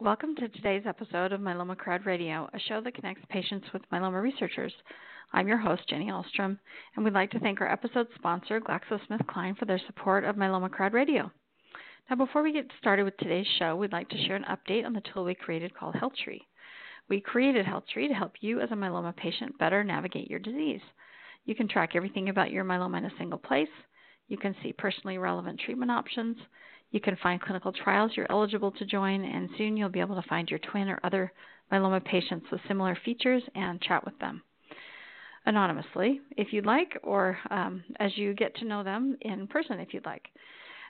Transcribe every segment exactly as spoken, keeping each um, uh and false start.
Welcome to today's episode of Myeloma Crowd Radio, a show that connects patients with myeloma researchers. I'm your host, Jenny Alstrom, and we'd like to thank our episode sponsor, GlaxoSmithKline, for their support of Myeloma Crowd Radio. Now, before we get started with today's show, we'd like to share an update on the tool we created called HealthTree. We created HealthTree to help you as a myeloma patient better navigate your disease. You can track everything about your myeloma in a single place. You can see personally relevant treatment options. You can find clinical trials you're eligible to join, and soon you'll be able to find your twin or other myeloma patients with similar features and chat with them anonymously if you'd like, or um, as you get to know them in person if you'd like.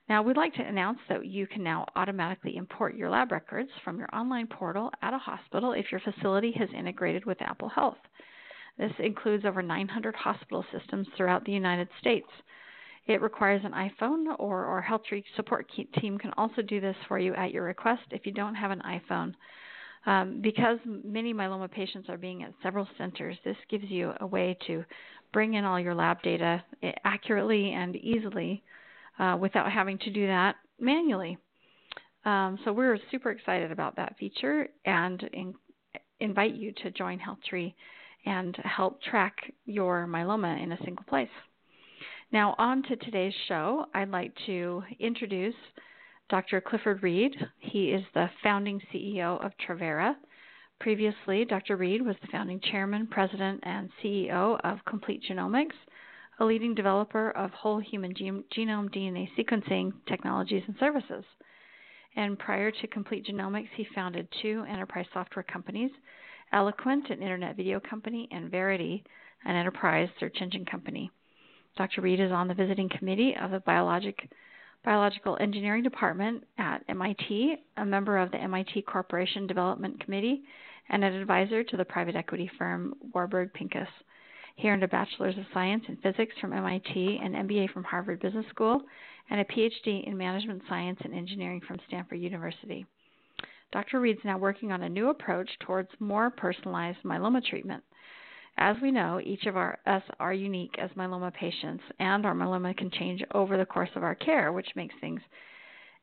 Now, we'd like to announce that you can now automatically import your lab records from your online portal at a hospital if your facility has integrated with Apple Health. This includes over nine hundred hospital systems throughout the United States. It requires an iPhone, or our HealthTree support team can also do this for you at your request if you don't have an iPhone. Um, because many myeloma patients are being at several centers, this gives you a way to bring in all your lab data accurately and easily uh, without having to do that manually. Um, so we're super excited about that feature and in, invite you to join HealthTree and help track your myeloma in a single place. Now, on to today's show, I'd like to introduce Doctor Clifford Reid. He is the founding C E O of Travera. Previously, Doctor Reid was the founding chairman, president, and C E O of Complete Genomics, a leading developer of whole human genome D N A sequencing technologies and services. And prior to Complete Genomics, he founded two enterprise software companies, Eloquent, an internet video company, and Verity, an enterprise search engine company. Doctor Reid is on the visiting committee of the Biologic, Biological Engineering Department at M I T, a member of the M I T Corporation Development Committee, and an advisor to the private equity firm Warburg Pincus. He earned a Bachelor's of Science in Physics from M I T, an M B A from Harvard Business School, and a P H D in Management Science and Engineering from Stanford University. Doctor Reid's now working on a new approach towards more personalized myeloma treatment. As we know, each of our, us are unique as myeloma patients, and our myeloma can change over the course of our care, which makes things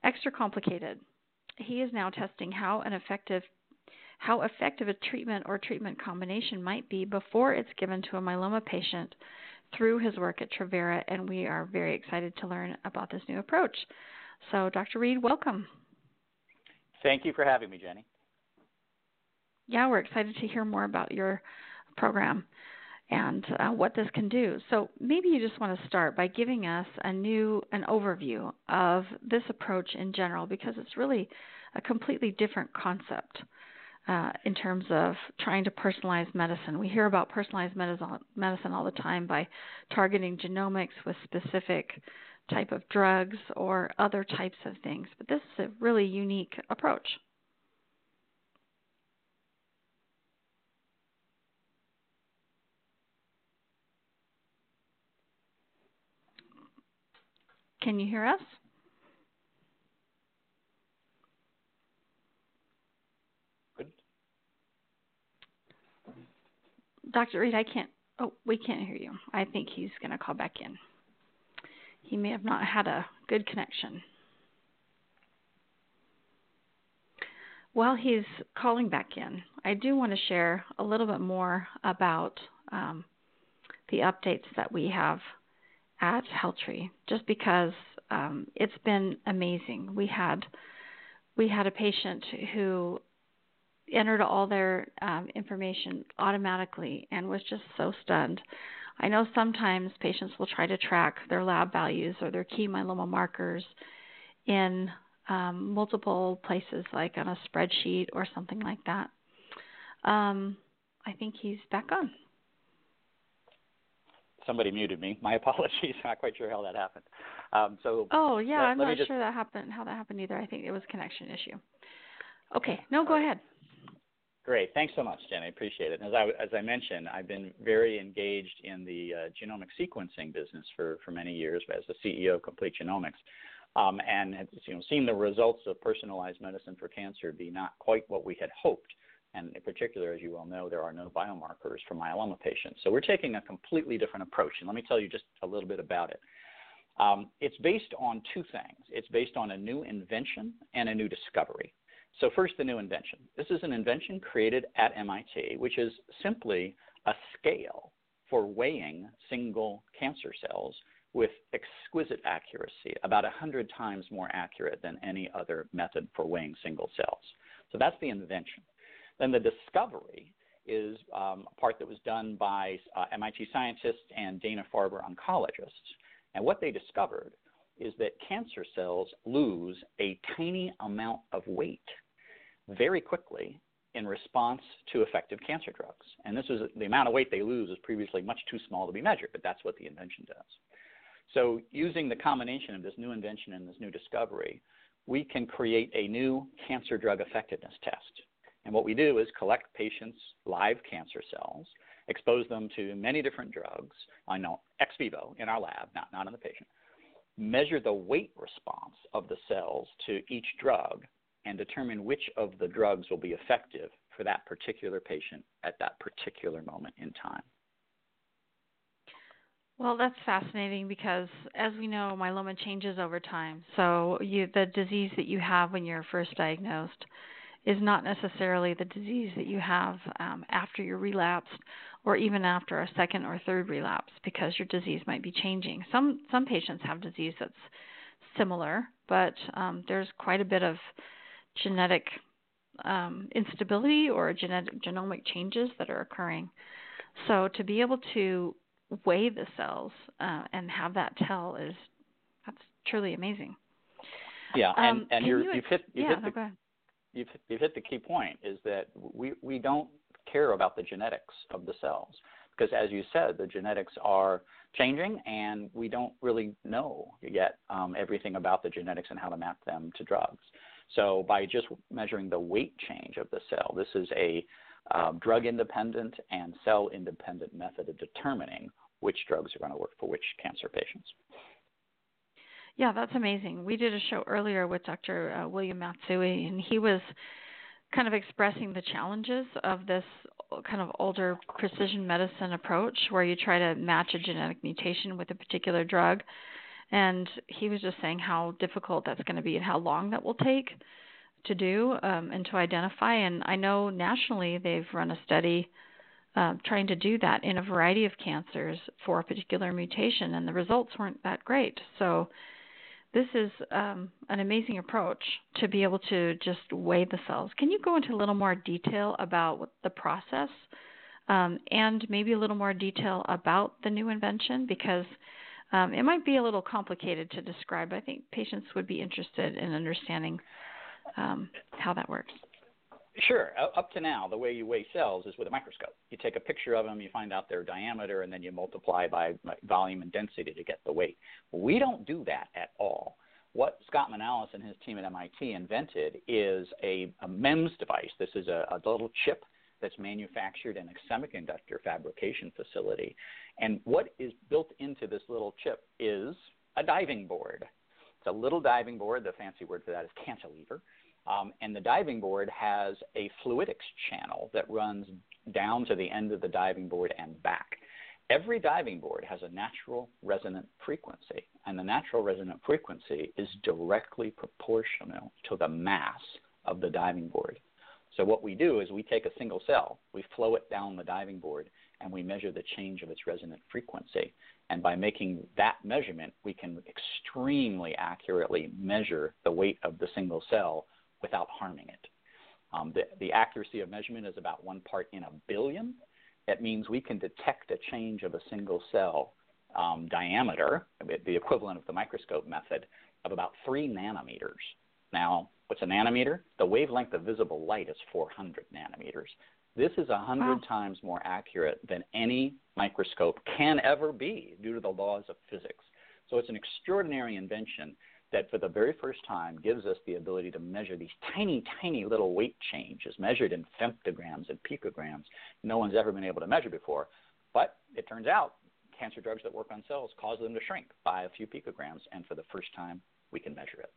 extra complicated. He is now testing how an effective, how effective a treatment or treatment combination might be before it's given to a myeloma patient through his work at Travera, and we are very excited to learn about this new approach. So, Doctor Reid, welcome. Thank you for having me, Jenny. Yeah, we're excited to hear more about your program and uh, what this can do. So maybe you just want to start by giving us a new an overview of this approach in general, because it's really a completely different concept uh, in terms of trying to personalize medicine. We hear about personalized medicine all the time by targeting genomics with specific type of drugs or other types of things, but this is a really unique approach. Can you hear us? Good. Doctor Reid, I can't, oh, we can't hear you. I think he's going to call back in. He may have not had a good connection. While he's calling back in, I do want to share a little bit more about um, the updates that we have at HealthTree, just because um, it's been amazing. We had we had a patient who entered all their um, information automatically and was just so stunned. I know sometimes patients will try to track their lab values or their key myeloma markers in um, multiple places, like on a spreadsheet or something like that. Um, I think he's back on. Somebody muted me. My apologies. I'm not quite sure how that happened. Um, so oh yeah, let, I'm let not just... sure that happened. How that happened either. I think it was a connection issue. Okay. No, go ahead. Great. Thanks so much, Jenny. I appreciate it. As I, as I mentioned, I've been very engaged in the uh, genomic sequencing business for, for many years as the C E O of Complete Genomics, um, and have, you know, seen the results of personalized medicine for cancer be not quite what we had hoped. And in particular, as you well know, there are no biomarkers for myeloma patients. So we're taking a completely different approach, and let me tell you just a little bit about it. Um, it's based on two things. It's based on a new invention and a new discovery. So first, the new invention. This is an invention created at M I T, which is simply a scale for weighing single cancer cells with exquisite accuracy, about one hundred times more accurate than any other method for weighing single cells. So that's the invention. Then the discovery is um, a part that was done by uh, M I T scientists and Dana-Farber oncologists. And what they discovered is that cancer cells lose a tiny amount of weight very quickly in response to effective cancer drugs. And this is the amount of weight they lose is previously much too small to be measured, but that's what the invention does. So using the combination of this new invention and this new discovery, we can create a new cancer drug effectiveness test. And what we do is collect patients' live cancer cells, expose them to many different drugs, I know, ex vivo in our lab, not, not in the patient, measure the weight response of the cells to each drug, and determine which of the drugs will be effective for that particular patient at that particular moment in time. Well, that's fascinating because, as we know, myeloma changes over time. So you, the disease that you have when you're first diagnosed is not necessarily the disease that you have um, after you're relapsed or even after a second or third relapse, because your disease might be changing. Some some patients have disease that's similar, but um, there's quite a bit of genetic um, instability or genetic genomic changes that are occurring. So to be able to weigh the cells uh, and have that tell is that's truly amazing. Yeah, and, um, and you're, you, you've hit you've yeah, hit the, no, go ahead. You've, you've hit the key point, is that we, we don't care about the genetics of the cells because, as you said, the genetics are changing and we don't really know yet um, everything about the genetics and how to map them to drugs. So by just measuring the weight change of the cell, this is a um, drug-independent and cell-independent method of determining which drugs are going to work for which cancer patients. Yeah, that's amazing. We did a show earlier with Doctor Uh, William Matsui, and he was kind of expressing the challenges of this kind of older precision medicine approach where you try to match a genetic mutation with a particular drug. And he was just saying how difficult that's going to be and how long that will take to do um, and to identify. And I know nationally they've run a study uh, trying to do that in a variety of cancers for a particular mutation, and the results weren't that great. So this is um, an amazing approach to be able to just weigh the cells. Can you go into a little more detail about what the process um, and maybe a little more detail about the new invention? Because um, it might be a little complicated to describe. I think patients would be interested in understanding um, how that works. Sure. Up to now, the way you weigh cells is with a microscope. You take a picture of them, you find out their diameter, and then you multiply by volume and density to get the weight. We don't do that at all. What Scott Manalis and his team at M I T invented is a, a MEMS device. This is a, a little chip that's manufactured in a semiconductor fabrication facility. And what is built into this little chip is a diving board. It's a little diving board. The fancy word for that is cantilever. Um, and the diving board has a fluidics channel that runs down to the end of the diving board and back. Every diving board has a natural resonant frequency, and the natural resonant frequency is directly proportional to the mass of the diving board. So what we do is we take a single cell, we flow it down the diving board, and we measure the change of its resonant frequency. And by making that measurement, we can extremely accurately measure the weight of the single cell without harming it. Um, the, the accuracy of measurement is about one part in a billion. That means we can detect a change of a single cell um, diameter, the equivalent of the microscope method, of about three nanometers. Now, what's a nanometer? The wavelength of visible light is four hundred nanometers. This is one hundred wow. times more accurate than any microscope can ever be due to the laws of physics. So it's an extraordinary invention that for the very first time gives us the ability to measure these tiny, tiny little weight changes measured in femtograms and picograms no one's ever been able to measure before. But it turns out cancer drugs that work on cells cause them to shrink by a few picograms, and for the first time we can measure it.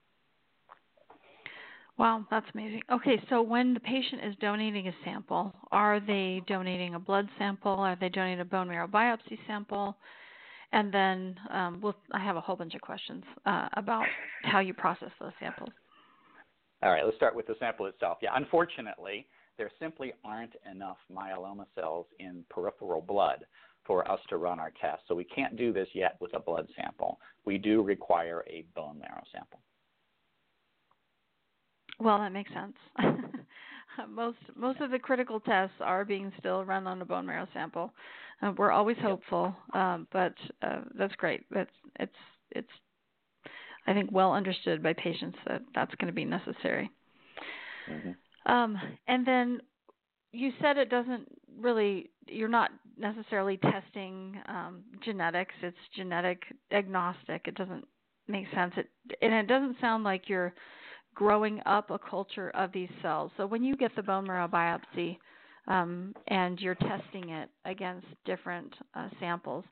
Wow, that's amazing. Okay, so when the patient is donating a sample, are they donating a blood sample? Are they donating a bone marrow biopsy sample? And then um, we'll, I have a whole bunch of questions uh, about how you process those samples. All right, let's start with the sample itself. Yeah, unfortunately, there simply aren't enough myeloma cells in peripheral blood for us to run our test. So we can't do this yet with a blood sample. We do require a bone marrow sample. Well, that makes sense. most most of the critical tests are being still run on a bone marrow sample. Uh, we're always hopeful, um, but uh, that's great. That's it's it's I think well understood by patients that that's going to be necessary. Mm-hmm. Um, and then you said it doesn't really. You're not necessarily testing um, genetics. It's genetic agnostic. It doesn't make sense. It and it doesn't sound like you're growing up a culture of these cells. So when you get the bone marrow biopsy um, and you're testing it against different uh, samples,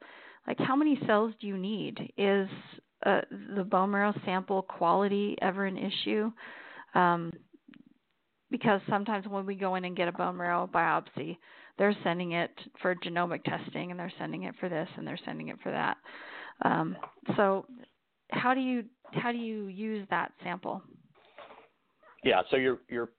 like how many cells do you need? Is uh, the bone marrow sample quality ever an issue? Um, because sometimes when we go in and get a bone marrow biopsy, they're sending it for genomic testing, and they're sending it for this, and they're sending it for that. Um, so how do you how do you use that sample? Yeah, so your your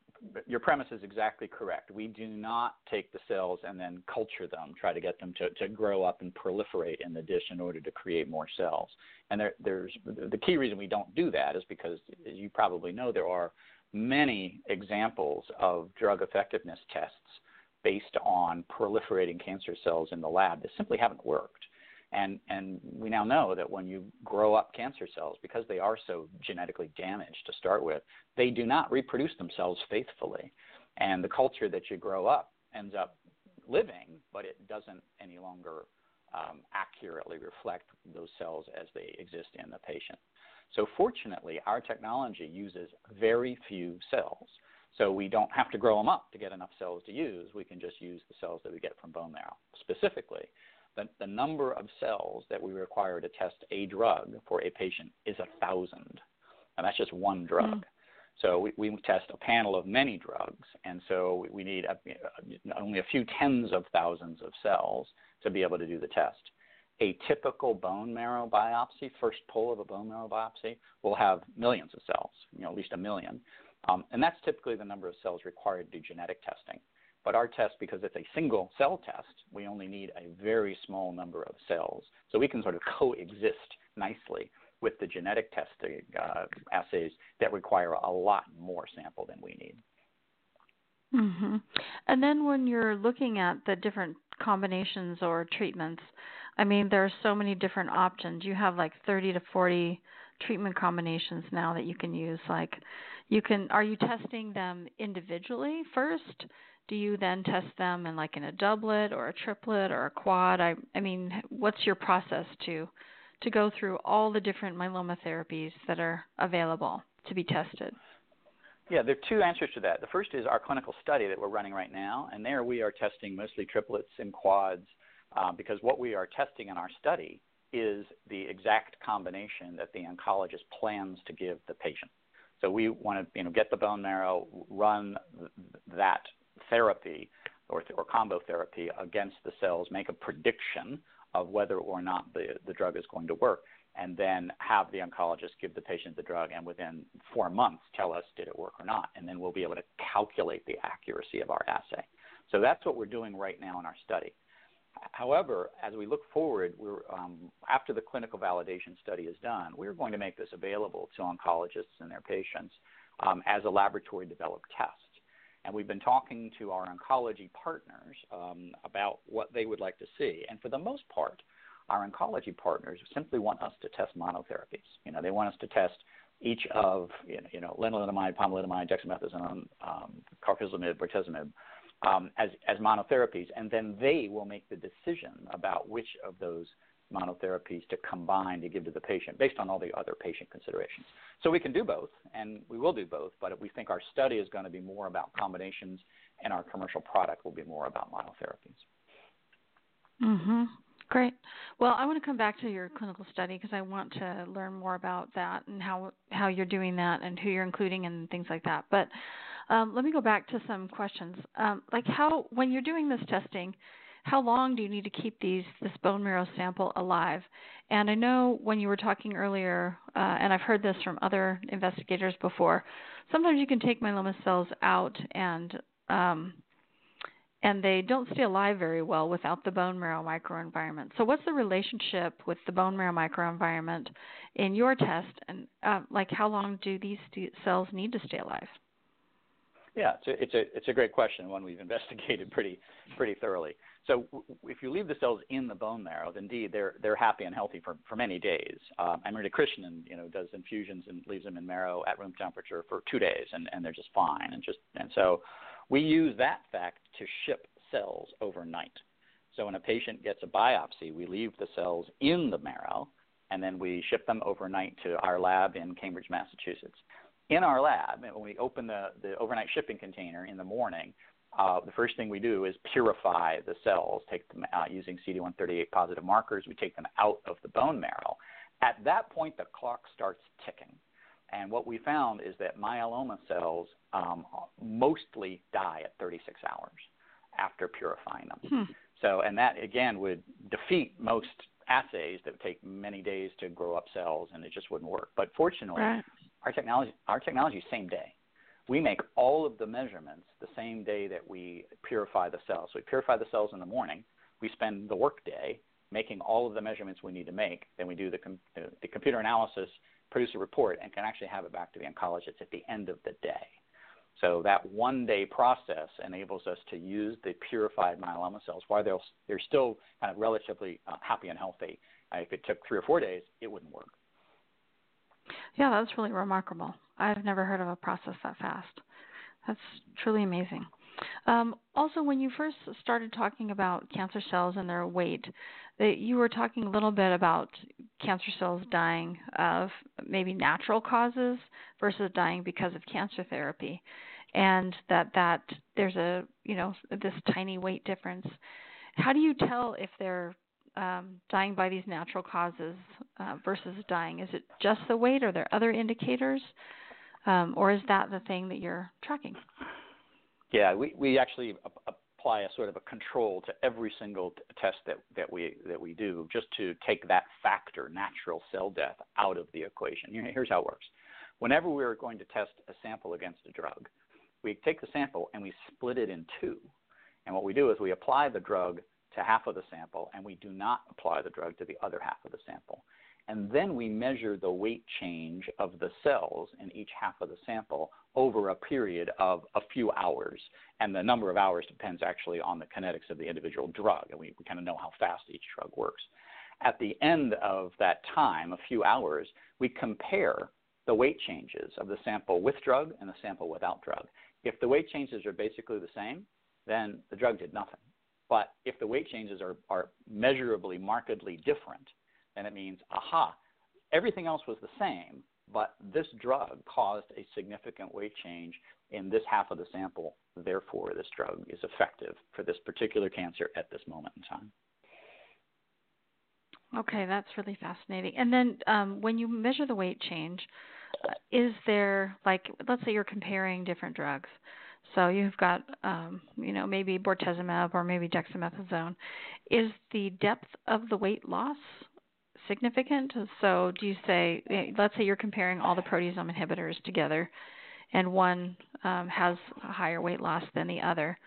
your premise is exactly correct. We do not take the cells and then culture them, try to get them to, to grow up and proliferate in the dish in order to create more cells. And there, there's the key reason we don't do that is because, as you probably know, there are many examples of drug effectiveness tests based on proliferating cancer cells in the lab that simply haven't worked. And and we now know that when you grow up cancer cells, because they are so genetically damaged to start with, they do not reproduce themselves faithfully. And the culture that you grow up ends up living, but it doesn't any longer um, accurately reflect those cells as they exist in the patient. So fortunately, our technology uses very few cells. So we don't have to grow them up to get enough cells to use. We can just use the cells that we get from bone marrow specifically. The, the number of cells that we require to test a drug for a patient is a thousand, and that's just one drug. Mm-hmm. So we, we test a panel of many drugs, and so we need a, a, only a few tens of thousands of cells to be able to do the test. A typical bone marrow biopsy, first pull of a bone marrow biopsy, will have millions of cells, you know, at least a million, um, and that's typically the number of cells required to do genetic testing. But our test, because it's a single cell test, we only need a very small number of cells. So we can sort of coexist nicely with the genetic testing uh, assays that require a lot more sample than we need. Mm-hmm. And then when you're looking at the different combinations or treatments, I mean, there are so many different options. You have like thirty to forty treatment combinations now that you can use. Like you can, are you testing them individually first? Do you then test them in like in a doublet or a triplet or a quad? I, I mean, what's your process to to go through all the different myeloma therapies that are available to be tested? Yeah, there are two answers to that. The first is our clinical study that we're running right now, and there we are testing mostly triplets and quads uh, because what we are testing in our study is the exact combination that the oncologist plans to give the patient. So we want to, you know, get the bone marrow, run th- that therapy or, th- or combo therapy against the cells, make a prediction of whether or not the, the drug is going to work, and then have the oncologist give the patient the drug and within four months tell us did it work or not, and then we'll be able to calculate the accuracy of our assay. So that's what we're doing right now in our study. However, as we look forward, we're, um, after the clinical validation study is done, we're going to make this available to oncologists and their patients um, as a laboratory-developed test. And we've been talking to our oncology partners um, about what they would like to see. And for the most part, our oncology partners simply want us to test monotherapies. You know, they want us to test each of, you know, you know lenalidomide, pomalidomide, dexamethasone, um, carfilzomib, bortezomib, um, as, as monotherapies, and then they will make the decision about which of those monotherapies to combine to give to the patient based on all the other patient considerations. So we can do both, and we will do both, but we think our study is going to be more about combinations, and our commercial product will be more about monotherapies. Mm-hmm. Great. Well, I want to come back to your clinical study because I want to learn more about that and how, how you're doing that and who you're including and things like that. But um, let me go back to some questions. Um, like how, when you're doing this testing, how long do you need to keep these this bone marrow sample alive? And I know when you were talking earlier, uh, and I've heard this from other investigators before, sometimes you can take myeloma cells out and um, and they don't stay alive very well without the bone marrow microenvironment. So what's the relationship with the bone marrow microenvironment in your test? And uh, like how long do these cells need to stay alive? Yeah, it's a, it's a, it's a great question, one we've investigated pretty pretty thoroughly. So w- if you leave the cells in the bone marrow, then indeed they're they're happy and healthy for, for many days. Um, and Rita Krishnan, you know, does infusions and leaves them in marrow at room temperature for two days, and, and they're just fine. And just and so we use that fact to ship cells overnight. So when a patient gets a biopsy, we leave the cells in the marrow, and then we ship them overnight to our lab in Cambridge, Massachusetts. In our lab, when we open the, the overnight shipping container in the morning, uh, the first thing we do is purify the cells, take them out using C D one thirty-eight positive markers. We take them out of the bone marrow. At that point, the clock starts ticking. And what we found is that myeloma cells um, mostly die at thirty-six hours after purifying them. Hmm. So, and that, again, would defeat most assays that would take many days to grow up cells, and it just wouldn't work. But fortunately, right. Our technology, our technology is same day. We make all of the measurements the same day that we purify the cells. So we purify the cells in the morning. We spend the workday making all of the measurements we need to make. Then we do the, com- the computer analysis, produce a report, and can actually have it back to the oncologist at the end of the day. So that one-day process enables us to use the purified myeloma cells while they're, they're still kind of relatively uh, happy and healthy. Uh, if it took three or four days, it wouldn't work. Yeah, that's really remarkable. I've never heard of a process that fast. That's truly amazing. Um, also, when you first started talking about cancer cells and their weight, that you were talking a little bit about cancer cells dying of maybe natural causes versus dying because of cancer therapy, and that, that there's a, you know, this tiny weight difference. How do you tell if they're Um, dying by these natural causes uh, versus dying? Is it just the weight? Are there other indicators? Um, or is that the thing that you're tracking? Yeah, we, we actually apply a sort of a control to every single t- test that, that we that we do just to take that factor, natural cell death, out of the equation. Here's how it works. Whenever we're going to test a sample against a drug, we take the sample and we split it in two. And what we do is we apply the drug to half of the sample, and we do not apply the drug to the other half of the sample. And then we measure the weight change of the cells in each half of the sample over a period of a few hours. And the number of hours depends actually on the kinetics of the individual drug, and we, we kind of know how fast each drug works. At the end of that time, a few hours, we compare the weight changes of the sample with drug and the sample without drug. If the weight changes are basically the same, then the drug did nothing. But if the weight changes are, are measurably, markedly different, then it means, aha, everything else was the same, but this drug caused a significant weight change in this half of the sample. Therefore, this drug is effective for this particular cancer at this moment in time. Okay, that's really fascinating. And then um, when you measure the weight change, is there, like, let's say you're comparing different drugs. So you've got, um, you know, maybe bortezomib or maybe dexamethasone. Is the depth of the weight loss significant? So do you say, let's say you're comparing all the proteasome inhibitors together, and one um, has a higher weight loss than the other.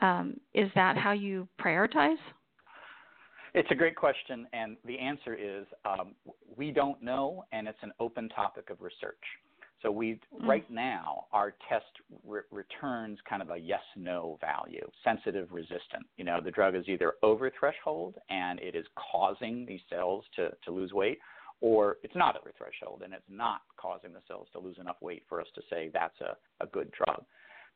Um, is that how you prioritize? It's a great question, and the answer is um, we don't know, and it's an open topic of research. So we right now, our test re- returns kind of a yes-no value, sensitive, resistant. You know, the drug is either over threshold and it is causing these cells to, to lose weight, or it's not at the threshold and it's not causing the cells to lose enough weight for us to say that's a, a good drug.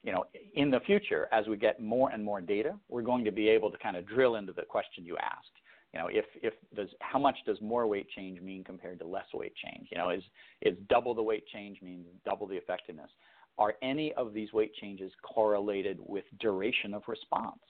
You know, in the future, as we get more and more data, we're going to be able to kind of drill into the question you asked. You know, if, if does how much does more weight change mean compared to less weight change? You know, is is double the weight change means double the effectiveness? Are any of these weight changes correlated with duration of response?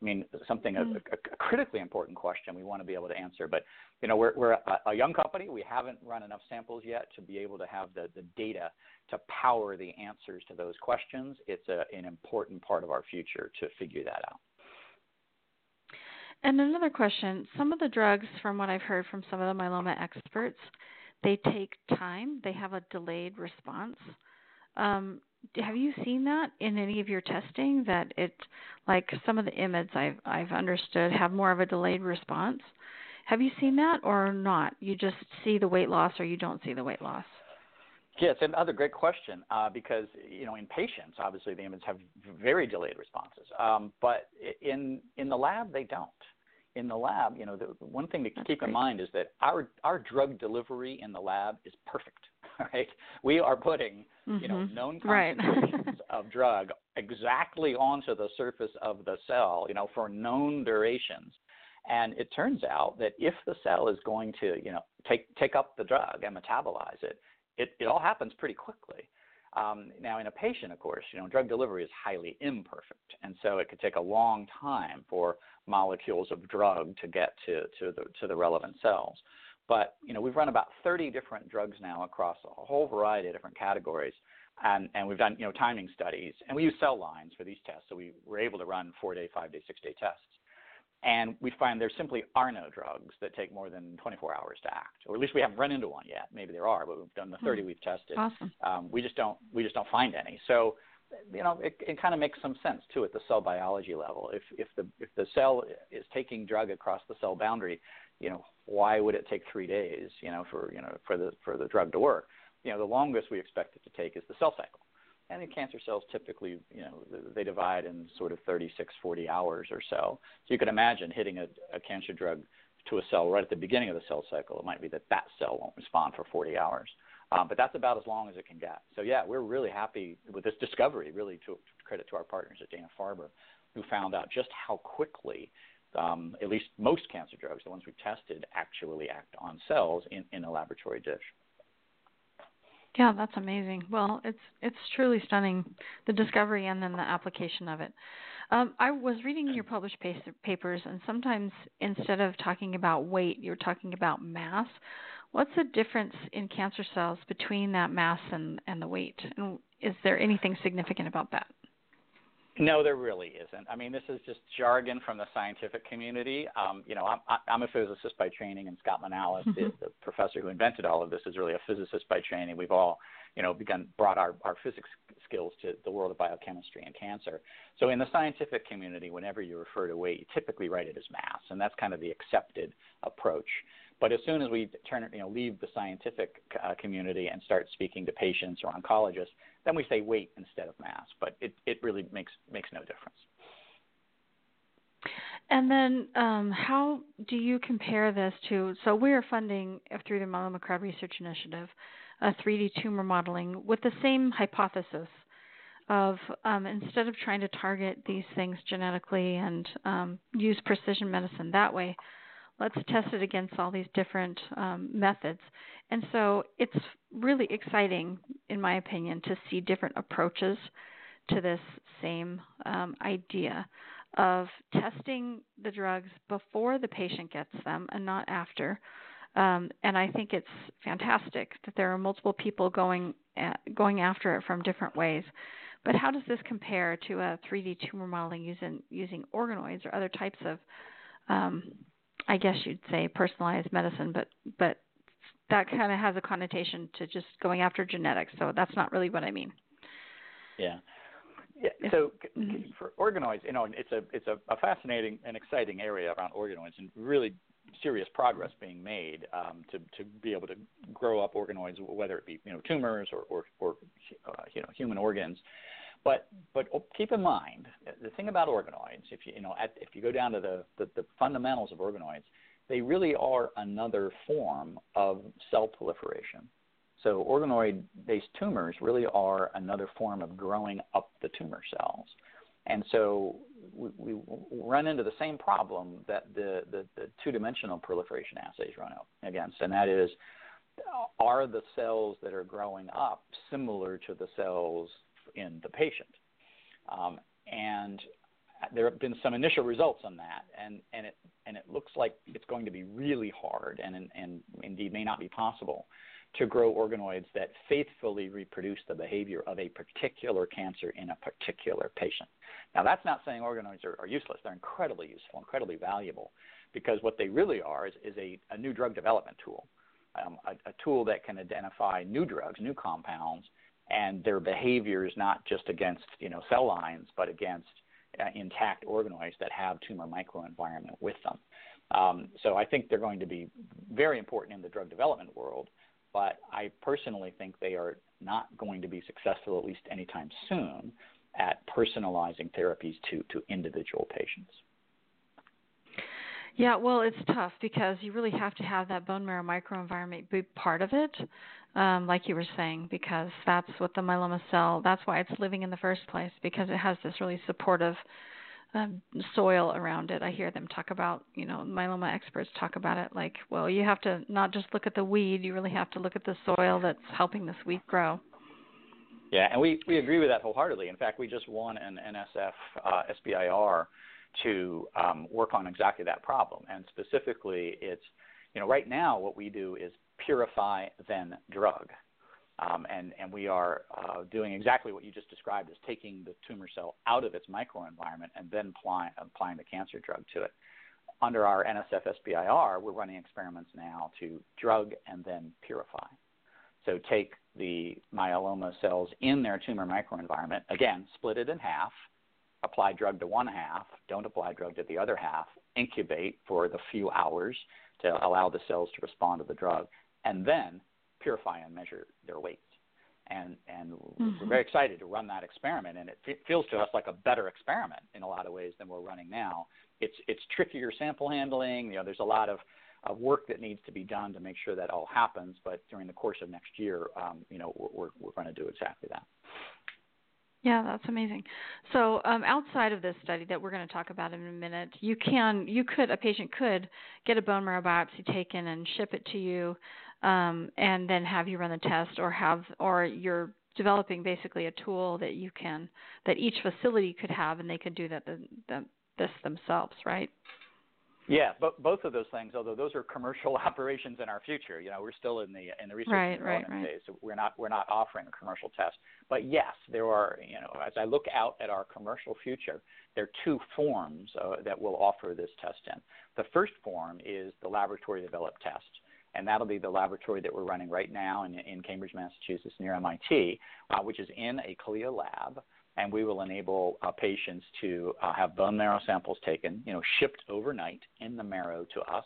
I mean, something mm. a, a critically important question we want to be able to answer. But you know, we're we're a, a young company. We haven't run enough samples yet to be able to have the, the data to power the answers to those questions. It's a, an important part of our future to figure that out. And another question, some of the drugs, from what I've heard from some of the myeloma experts, they take time. They have a delayed response. Um, have you seen that in any of your testing, that it, like some of the I M I Ds I've, I've understood have more of a delayed response? Have you seen that or not? You just see the weight loss or you don't see the weight loss? Yes, another great question, uh, because, you know, in patients, obviously, the I M I Ds have very delayed responses. Um, but in in the lab, they don't. In the lab, you know, the one thing to That's keep great. in mind is that our, our drug delivery in the lab is perfect, right? We are putting, mm-hmm. you know, known concentrations right. of drug exactly onto the surface of the cell, you know, for known durations. And it turns out that if the cell is going to, you know, take take up the drug and metabolize it, It, it all happens pretty quickly. Um, now, in a patient, of course, you know, drug delivery is highly imperfect, and so it could take a long time for molecules of drug to get to, to the to the relevant cells. But you know, we've run about thirty different drugs now across a whole variety of different categories, and, and we've done you know timing studies, and we use cell lines for these tests, so we were able to run four-day, five-day, six-day tests. And we find there simply are no drugs that take more than twenty-four hours to act, or at least we haven't run into one yet. Maybe there are, but we've done the thirty we've tested. Awesome. Um, we just don't we just don't find any. So, you know, it, it kind of makes some sense too at the cell biology level. If if the if the cell is taking drug across the cell boundary, you know, why would it take three days? You know, for you know for the for the drug to work. You know, the longest we expect it to take is the cell cycle. And in cancer cells, typically, you know, they divide in sort of thirty-six, forty hours or so. So you can imagine hitting a, a cancer drug to a cell right at the beginning of the cell cycle. It might be that that cell won't respond for forty hours. Um, but that's about as long as it can get. So, yeah, we're really happy with this discovery, really, to, to credit to our partners at Dana-Farber, who found out just how quickly um, at least most cancer drugs, the ones we've tested, actually act on cells in, in a laboratory dish. Yeah, that's amazing. Well, it's it's truly stunning, the discovery and then the application of it. Um, I was reading your published papers, and sometimes instead of talking about weight, you're talking about mass. What's the difference in cancer cells between that mass and, and the weight? And is there anything significant about that? No, there really isn't. I mean, this is just jargon from the scientific community. Um, you know, I'm, I'm a physicist by training, and Scott Manalis, mm-hmm. the, the professor who invented all of this, is really a physicist by training. We've all, you know, begun brought our, our physics skills to the world of biochemistry and cancer. So in the scientific community, whenever you refer to weight, you typically write it as mass, and that's kind of the accepted approach. But as soon as we turn, you know, leave the scientific uh, community and start speaking to patients or oncologists, then we say weight instead of mass. But it, it really makes makes no difference. And then um, how do you compare this to – so we are funding, through the Myeloma Crowd Research Initiative, a three D tumor modeling with the same hypothesis of um, instead of trying to target these things genetically and um, use precision medicine that way, let's test it against all these different um, methods. And so it's really exciting, in my opinion, to see different approaches to this same um, idea of testing the drugs before the patient gets them and not after. Um, and I think it's fantastic that there are multiple people going at, going after it from different ways. But how does this compare to a three D tumor modeling using, using organoids or other types of um I guess you'd say personalized medicine, but but that kind of has a connotation to just going after genetics. So that's not really what I mean. Yeah. Yeah. If, so mm-hmm. for organoids, you know, it's a it's a, a fascinating and exciting area around organoids, and really serious progress being made um, to to be able to grow up organoids, whether it be you know tumors or or, or uh, you know human organs. But but keep in mind, the thing about organoids, if you you know at, if you go down to the, the, the fundamentals of organoids, they really are another form of cell proliferation. So organoid-based tumors really are another form of growing up the tumor cells. And so we, we run into the same problem that the, the, the two-dimensional proliferation assays run up against, and that is, are the cells that are growing up similar to the cells in the patient? Um, and there have been some initial results on that, and, and, it, and it looks like it's going to be really hard and, and indeed may not be possible to grow organoids that faithfully reproduce the behavior of a particular cancer in a particular patient. Now, that's not saying organoids are, are useless. They're incredibly useful, incredibly valuable, because what they really are is, is a, a new drug development tool, um, a, a tool that can identify new drugs, new compounds, and their behaviors not just against, you know, cell lines, but against uh, intact organoids that have tumor microenvironment with them. Um, so I think they're going to be very important in the drug development world, but I personally think they are not going to be successful, at least anytime soon, at personalizing therapies to, to individual patients. Yeah, well, it's tough because you really have to have that bone marrow microenvironment be part of it, um, like you were saying, because that's what the myeloma cell, that's why it's living in the first place, because it has this really supportive Um, soil around it. I hear them talk about, you know, myeloma experts talk about it like, well, you have to not just look at the weed, you really have to look at the soil that's helping this weed grow. Yeah, and we, we agree with that wholeheartedly. In fact, we just won an N S F uh, S B I R to um, work on exactly that problem. And specifically, it's, you know, right now what we do is purify then drug. Um, and, and we are uh, doing exactly what you just described, as taking the tumor cell out of its microenvironment and then apply, applying the cancer drug to it. Under our N S F S B I R, we're running experiments now to drug and then purify. So take the myeloma cells in their tumor microenvironment, again, split it in half, apply drug to one half, don't apply drug to the other half, incubate for the few hours to allow the cells to respond to the drug, and then purify and measure their weights. And, and mm-hmm. we're very excited to run that experiment, and it f- feels to us like a better experiment in a lot of ways than we're running now. It's, it's trickier sample handling. You know, there's a lot of, of work that needs to be done to make sure that all happens, but during the course of next year, um, you know, we're, we're, we're going to do exactly that. Yeah, that's amazing. So um, outside of this study that we're going to talk about in a minute, you can, you could, a patient could get a bone marrow biopsy taken and ship it to you, um, and then have you run the test, or have, or you're developing basically a tool that you can, that each facility could have, and they could do that the, the, this themselves, right? Yeah, but both of those things, although those are commercial operations in our future. You know, we're still in the in the research right, and development right, right. phase, so we're not we're not offering a commercial test. But yes, there are, you know, as I look out at our commercial future, there are two forms uh, that we'll offer this test in. The first form is the laboratory developed test, and that'll be the laboratory that we're running right now in, in Cambridge, Massachusetts, near M I T, uh, which is in a CLIA lab. And we will enable uh, patients to uh, have bone marrow samples taken, you know, shipped overnight in the marrow to us.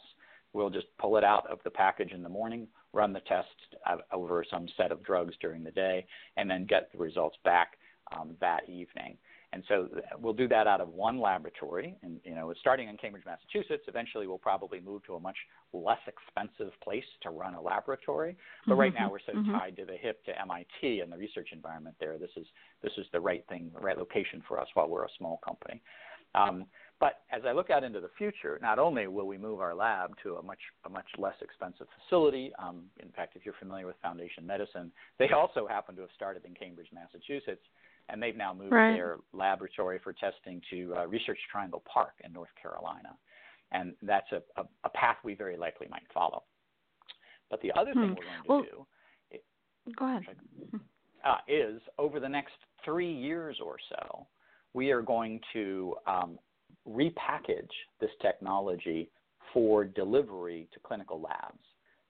We'll just pull it out of the package in the morning, run the test uh, over some set of drugs during the day, and then get the results back um, that evening. And so we'll do that out of one laboratory, and, you know, starting in Cambridge, Massachusetts. Eventually we'll probably move to a much less expensive place to run a laboratory. But mm-hmm. right now we're so mm-hmm. tied to the hip to M I T and the research environment there. This is this is the right thing, the right location for us while we're a small company. Um, but as I look out into the future, not only will we move our lab to a much a much less expensive facility. Um, in fact, if you're familiar with Foundation Medicine, they also happen to have started in Cambridge, Massachusetts. And they've now moved right. their laboratory for testing to uh, Research Triangle Park in North Carolina. And that's a, a, a path we very likely might follow. But the other hmm. thing we're going to well, do it, go ahead. Uh, is over the next three years or so, we are going to um, repackage this technology for delivery to clinical labs.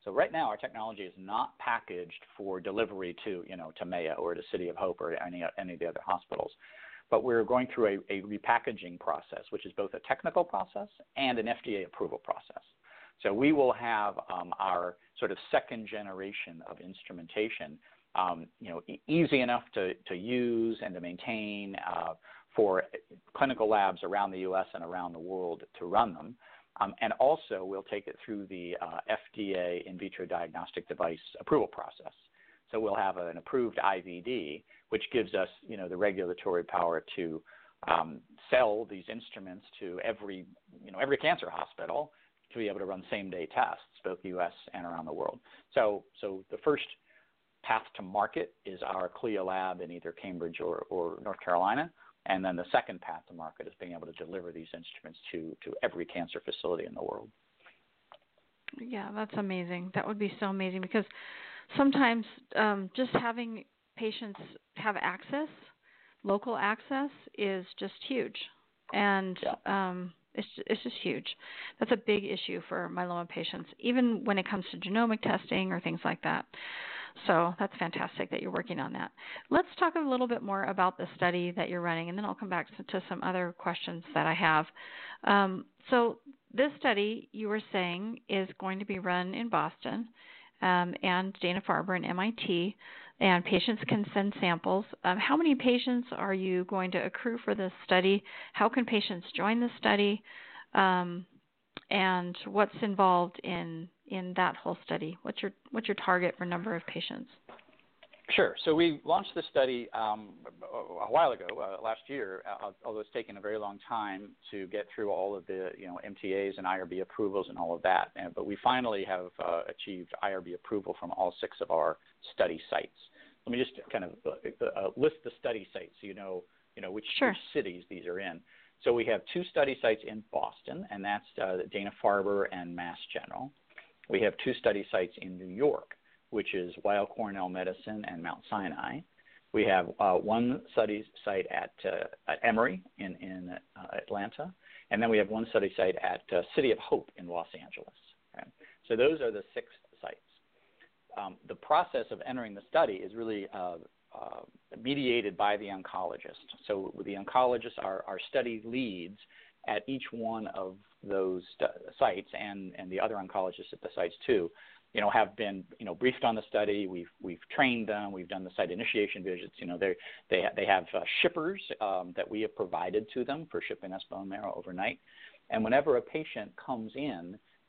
So right now, our technology is not packaged for delivery to, you know, to Mayo or to City of Hope or any any of the other hospitals, but we're going through a, a repackaging process, which is both a technical process and an F D A approval process. So we will have um, our sort of second generation of instrumentation, um, you know, e- easy enough to, to use and to maintain uh, for clinical labs around the U S and around the world to run them. Um, and also, we'll take it through the uh, F D A in vitro diagnostic device approval process. So we'll have an approved I V D, which gives us, you know, the regulatory power to um, sell these instruments to every, you know, every cancer hospital to be able to run same-day tests, both U S and around the world. So, so the first path to market is our CLIA lab in either Cambridge or, or North Carolina. And then the second path to market is being able to deliver these instruments to, to every cancer facility in the world. Yeah, that's amazing. That would be so amazing, because sometimes um, just having patients have access, local access, is just huge. And yeah. um, it's, it's just huge. That's a big issue for myeloma patients, even when it comes to genomic testing or things like that. So that's fantastic that you're working on that. Let's talk a little bit more about the study that you're running, and then I'll come back to some other questions that I have. Um, so this study, you were saying, is going to be run in Boston um, and Dana-Farber and M I T, and patients can send samples. Um, how many patients are you going to accrue for this study? How can patients join the study? Um, and what's involved in in that whole study? What's your what's your target for number of patients? Sure. So we launched this study um, a while ago, uh, last year, uh, although it's taken a very long time to get through all of the you know M T As and I R B approvals and all of that. And, but we finally have uh, achieved I R B approval from all six of our study sites. Let me just kind of uh, list the study sites so you know you know which, sure. which cities these are in. So we have two study sites in Boston, and that's uh, Dana-Farber and Mass General. We have two study sites in New York, which is Weill Cornell Medicine and Mount Sinai. We have uh, one study site at, uh, at Emory in, in uh, Atlanta, and then we have one study site at uh, City of Hope in Los Angeles. Okay? So those are the six sites. Um, the process of entering the study is really uh, Uh, mediated by the oncologist. So the oncologists are our study leads at each one of those st- sites, and, and the other oncologists at the sites too, you know, have been, you know, briefed on the study. We've we've trained them. We've done the site initiation visits. You know, they they they have uh, shippers um, that we have provided to them for shipping us bone marrow overnight. And whenever a patient comes in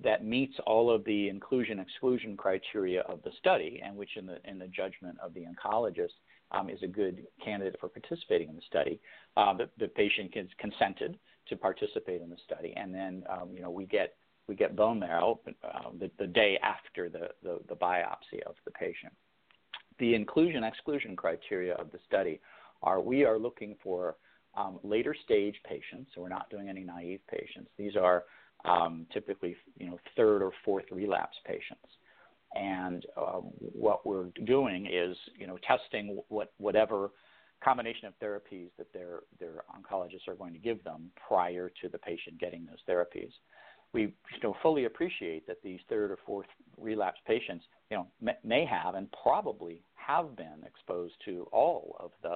that meets all of the inclusion-exclusion criteria of the study, and which in the in the judgment of the oncologist um, is a good candidate for participating in the study, uh, the, the patient is consented to participate in the study. And then um, you know we get we get bone marrow uh, the, the day after the, the, the biopsy of the patient. The inclusion-exclusion criteria of the study are we are looking for um, later-stage patients, so we're not doing any naive patients. These are Um, typically, you know, third or fourth relapse patients. And uh, what we're doing is, you know, testing what, whatever combination of therapies that their, their oncologists are going to give them prior to the patient getting those therapies. We still fully appreciate that these third or fourth relapse patients, you know, may have and probably have been exposed to all of the,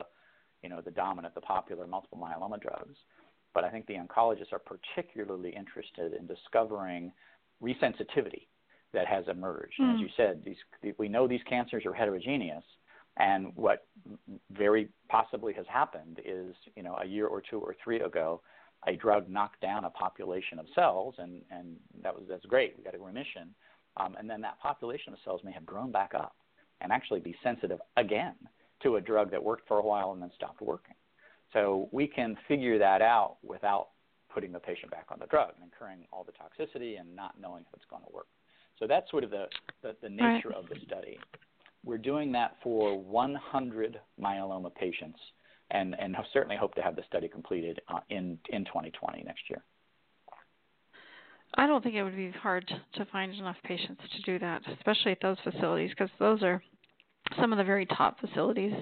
you know, the dominant, the popular multiple myeloma drugs. But I think the oncologists are particularly interested in discovering resensitivity that has emerged. Mm. As you said, these, we know these cancers are heterogeneous, and what very possibly has happened is, you know, a year or two or three ago, a drug knocked down a population of cells, and, and that was that's great. We got a remission, um, and then that population of cells may have grown back up and actually be sensitive again to a drug that worked for a while and then stopped working. So we can figure that out without putting the patient back on the drug and incurring all the toxicity and not knowing if it's going to work. So that's sort of the, the, the nature of the study. We're doing that for one hundred myeloma patients, and, and certainly hope to have the study completed uh, in, in twenty twenty, next year. I don't think it would be hard to find enough patients to do that, especially at those facilities, because those are some of the very top facilities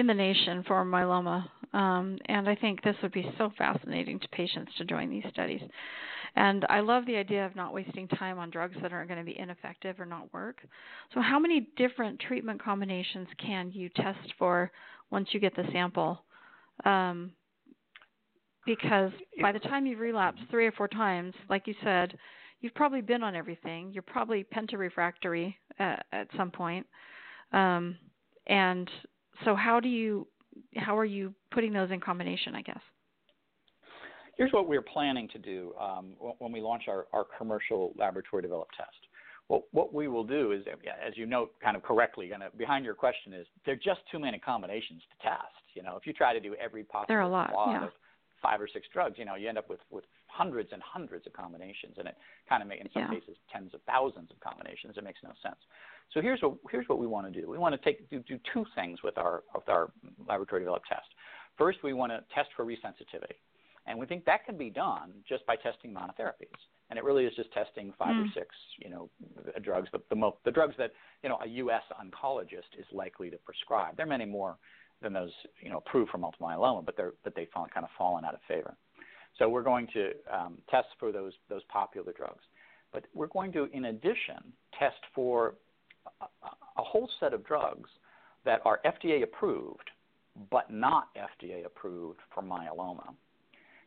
in the nation for myeloma, um, and I think this would be so fascinating to patients to join these studies. And I love the idea of not wasting time on drugs that aren't going to be ineffective or not work. So how many different treatment combinations can you test for once you get the sample? Um, because by the time you've relapsed three or four times, like you said, you've probably been on everything. You're probably pentarefractory uh, at some point. Um, and So how do you, how are you putting those in combination, I guess? Here's what we're planning to do um, when we launch our, our commercial laboratory-developed test. Well, what we will do is, as you note kind of correctly, and behind your question is there are just too many combinations to test. You know, if you try to do every possible lot yeah. of five or six drugs, you know, you end up with, with hundreds and hundreds of combinations, and it kind of makes, in some yeah. cases, tens of thousands of combinations. It makes no sense. So here's what here's what we want to do. We want to take do, do two things with our with our laboratory-developed test. First, we want to test for resensitivity, and we think that can be done just by testing monotherapies. And it really is just testing five mm. or six, you know, drugs, the, the, mo- the drugs that, you know, a U S oncologist is likely to prescribe. There are many more than those, you know, approved for multiple myeloma, but they're but they've kind of fallen out of favor. So we're going to um, test for those those popular drugs. But we're going to, in addition, test for a, a whole set of drugs that are F D A approved, but not F D A approved for myeloma.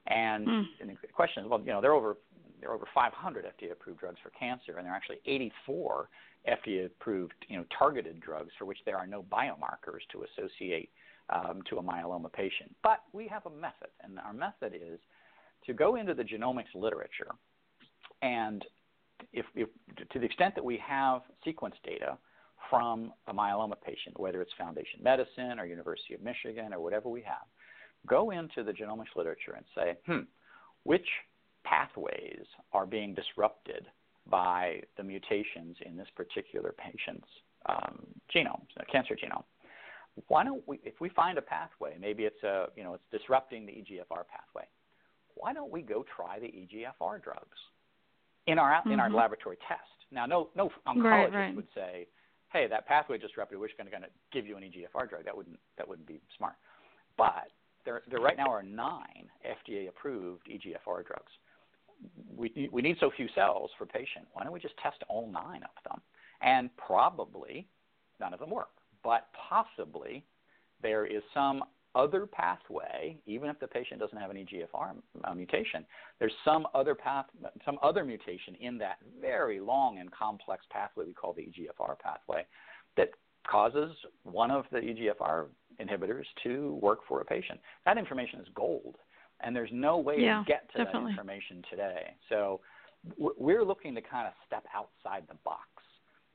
And, mm. and the question is, well, you know, they're over... There are over five hundred F D A-approved drugs for cancer, and there are actually eighty-four F D A-approved, you know, targeted drugs for which there are no biomarkers to associate um, to a myeloma patient. But we have a method, and our method is to go into the genomics literature, and if, if to the extent that we have sequence data from a myeloma patient, whether it's Foundation Medicine or University of Michigan or whatever we have, go into the genomics literature and say, hmm, which pathways are being disrupted by the mutations in this particular patient's um, genome, cancer genome. Why don't we, if we find a pathway, maybe it's a, you know, it's disrupting the E G F R pathway. Why don't we go try the E G F R drugs in our mm-hmm. in our laboratory test? Now, no no oncologist right, right. would say, hey, that pathway disrupted. We're just going to give you an E G F R drug. That wouldn't that wouldn't be smart. But there there right now are nine F D A-approved E G F R drugs. We, we need so few cells for patient. Why don't we just test all nine of them? And probably none of them work, but possibly there is some other pathway, even if the patient doesn't have an E G F R uh, mutation, there's some other path, some other mutation in that very long and complex pathway we call the E G F R pathway that causes one of the E G F R inhibitors to work for a patient. That information is gold. And there's no way yeah, to get to definitely. that information today. So we're looking to kind of step outside the box,